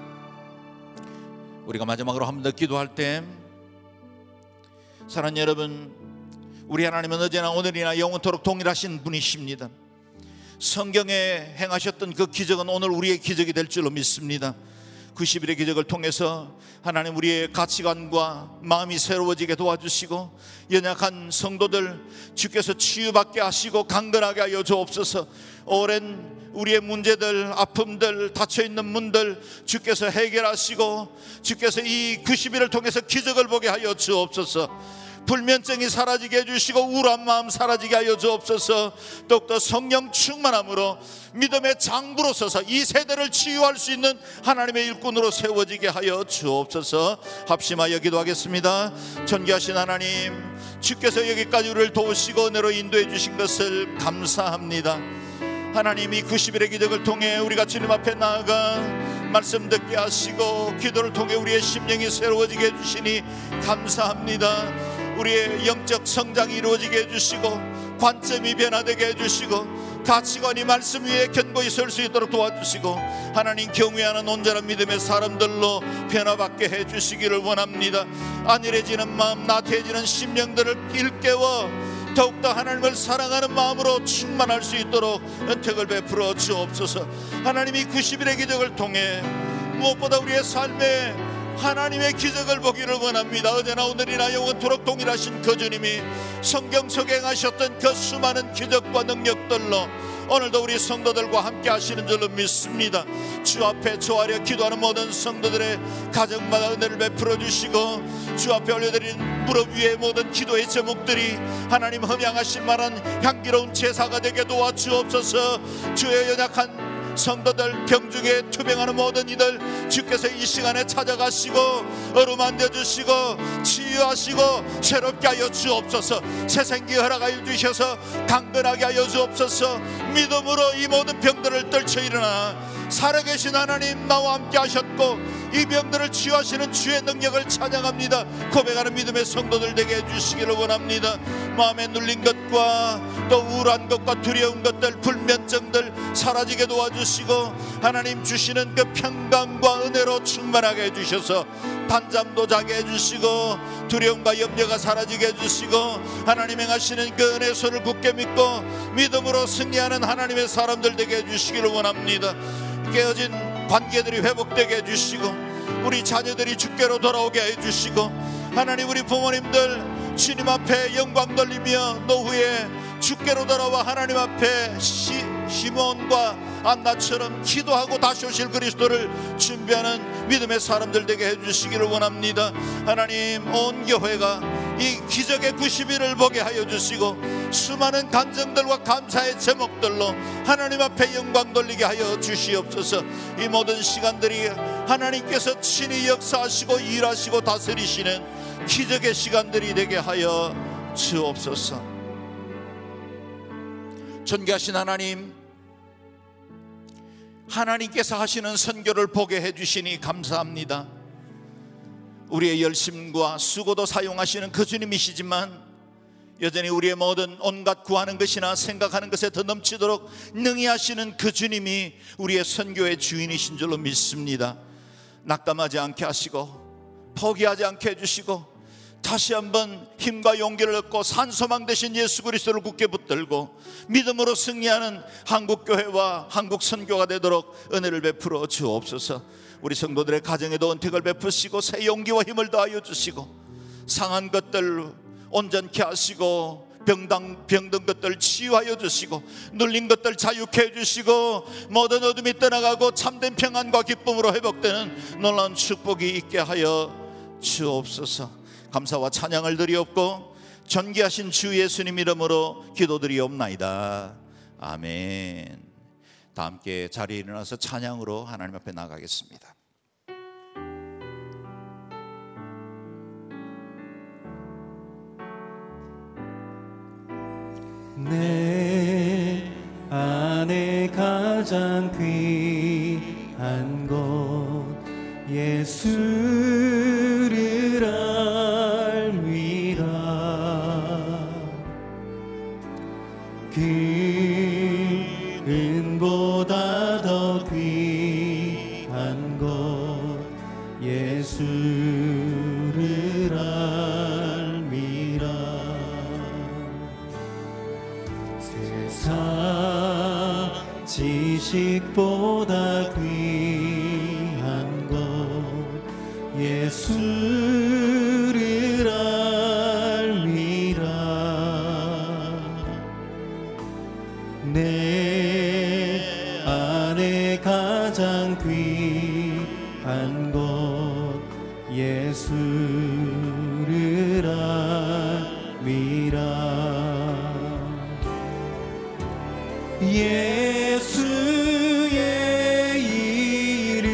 우리가 마지막으로 한 번 더 기도할 때 사랑하는 여러분, 우리 하나님은 어제나 오늘이나 영원토록 동일하신 분이십니다. 성경에 행하셨던 그 기적은 오늘 우리의 기적이 될 줄로 믿습니다. 구십 일의 기적을 통해서 하나님 우리의 가치관과 마음이 새로워지게 도와주시고 연약한 성도들 주께서 치유받게 하시고 강건하게 하여 주옵소서. 오랜 우리의 문제들, 아픔들, 닫혀있는 문들 주께서 해결하시고 주께서 이 구십 일을 통해서 기적을 보게 하여 주옵소서. 불면증이 사라지게 해주시고 우울한 마음 사라지게 하여 주옵소서. 더욱더 성령 충만함으로 믿음의 장부로 서서 이 세대를 치유할 수 있는 하나님의 일꾼으로 세워지게 하여 주옵소서. 합심하여 기도하겠습니다. 존귀하신 하나님, 주께서 여기까지 우리를 도우시고 은혜로 인도해 주신 것을 감사합니다. 하나님이 구십 일의 기적을 통해 우리가 주님 앞에 나아가 말씀 듣게 하시고 기도를 통해 우리의 심령이 새로워지게 해주시니 감사합니다. 우리의 영적 성장이 이루어지게 해주시고 관점이 변화되게 해주시고 가치관이 말씀 위에 견고히 설 수 있도록 도와주시고 하나님 경외하는 온전한 믿음의 사람들로 변화받게 해주시기를 원합니다. 안일해지는 마음, 나태해지는 심령들을 일깨워 더욱더 하나님을 사랑하는 마음으로 충만할 수 있도록 은택을 베풀어 주옵소서. 하나님이 구십 일의 기적을 통해 무엇보다 우리의 삶에 하나님의 기적을 보기를 원합니다. 어제나 오늘이나 영원토록 동일하신 그 주님이 성경 속에 행하셨던 그 수많은 기적과 능력들로 오늘도 우리 성도들과 함께 하시는 줄로 믿습니다. 주 앞에 조아려 기도하는 모든 성도들의 가정마다 은혜를 베풀어 주시고, 주 앞에 올려드린 무릎 위에 모든 기도의 제목들이 하나님 흠양하신 만한 향기로운 제사가 되게 도와주옵소서. 주의 연약한 성도들, 병중에 투병하는 모든 이들 주께서 이 시간에 찾아가시고 어루만져 주시고 치유하시고 새롭게 하여 주옵소서. 새생기 허락하여 주셔서 강건하게 하여 주옵소서. 믿음으로 이 모든 병들을 떨쳐 일어나 살아계신 하나님 나와 함께 하셨고 이 병들을 치유하시는 주의 능력을 찬양합니다. 고백하는 믿음의 성도들 되게 해주시기를 원합니다. 마음에 눌린 것과 또 우울한 것과 두려운 것들, 불면증들 사라지게 도와주시고 하나님 주시는 그 평강과 은혜로 충만하게 해주셔서 단잠도 자게 해주시고 두려움과 염려가 사라지게 해주시고 하나님 행하시는 그 은혜의 손을 굳게 믿고 믿음으로 승리하는 하나님의 사람들 되게 해주시기를 원합니다. 깨어진 관계들이 회복되게 해주시고 우리 자녀들이 주께로 돌아오게 해주시고 하나님 우리 부모님들 주님 앞에 영광 돌리며 노후에 주께로 돌아와 하나님 앞에 시, 시몬과 안나처럼 기도하고 다시 오실 그리스도를 준비하는 믿음의 사람들 되게 해주시기를 원합니다. 하나님 온 교회가 이 기적의 구십 일을 보게 하여 주시고 수많은 간증들과 감사의 제목들로 하나님 앞에 영광 돌리게 하여 주시옵소서. 이 모든 시간들이 하나님께서 친히 역사하시고 일하시고 다스리시는 기적의 시간들이 되게 하여 주옵소서. 존귀하신 하나님, 하나님께서 하시는 선교를 보게 해주시니 감사합니다. 우리의 열심과 수고도 사용하시는 그 주님이시지만 여전히 우리의 모든 온갖 구하는 것이나 생각하는 것에 더 넘치도록 능히 하시는 그 주님이 우리의 선교의 주인이신 줄로 믿습니다. 낙담하지 않게 하시고 포기하지 않게 해주시고 다시 한번 힘과 용기를 얻고 산소망 되신 예수 그리스도를 굳게 붙들고 믿음으로 승리하는 한국교회와 한국선교가 되도록 은혜를 베풀어 주옵소서. 우리 성도들의 가정에도 은택을 베푸시고 새 용기와 힘을 더하여 주시고 상한 것들 온전케 하시고 병당, 병든 것들 치유하여 주시고 눌린 것들 자유케 해주시고 모든 어둠이 떠나가고 참된 평안과 기쁨으로 회복되는 놀라운 축복이 있게 하여 주옵소서. 감사와 찬양을 드리옵고 존귀하신 주 예수님 이름으로 기도드리옵나이다. 아멘. 다 함께 자리에 일어나서 찬양으로 하나님 앞에 나가겠습니다. 내 안에 가장 귀한 것 예수를 알미라. 그 은보다 더 귀한 것 예수를 알미라. 세상 지식보다 귀한 것 예수를 알미라. 내 안에 가장 귀한 것 예수를 알미라. 예수 예수의 이름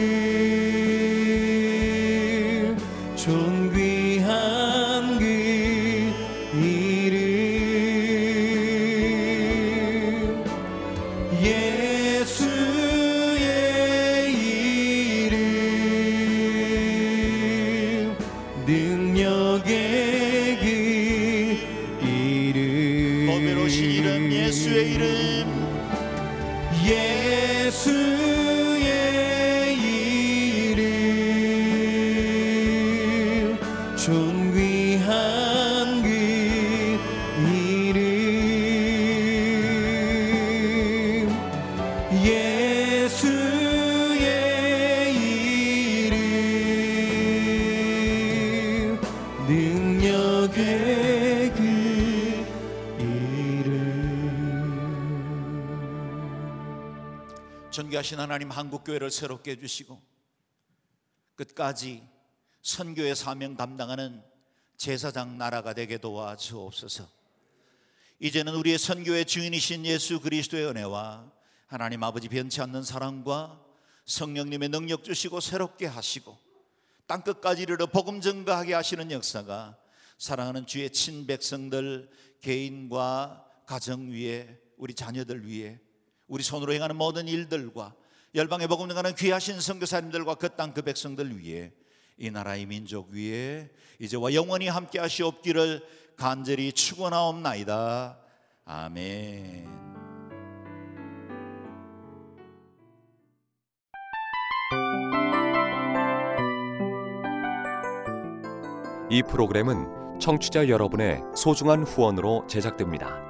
존귀하신 하나님, 한국교회를 새롭게 해주시고 끝까지 선교의 사명 담당하는 제사장 나라가 되게 도와주옵소서. 이제는 우리의 선교의 주인이신 예수 그리스도의 은혜와 하나님 아버지 변치 않는 사랑과 성령님의 능력 주시고 새롭게 하시고 땅끝까지 이르러 복음 증거하게 하시는 역사가 사랑하는 주의 친백성들 개인과 가정 위에, 우리 자녀들 위에, 우리 손으로 행하는 모든 일들과 열방의 복음 증거하는 귀하신 선교사님들과 그 땅 그 백성들 위에, 이 나라의 민족 위에 이제와 영원히 함께 하시옵기를 간절히 축원하옵나이다. 아멘. 이 프로그램은 청취자 여러분의 소중한 후원으로 제작됩니다.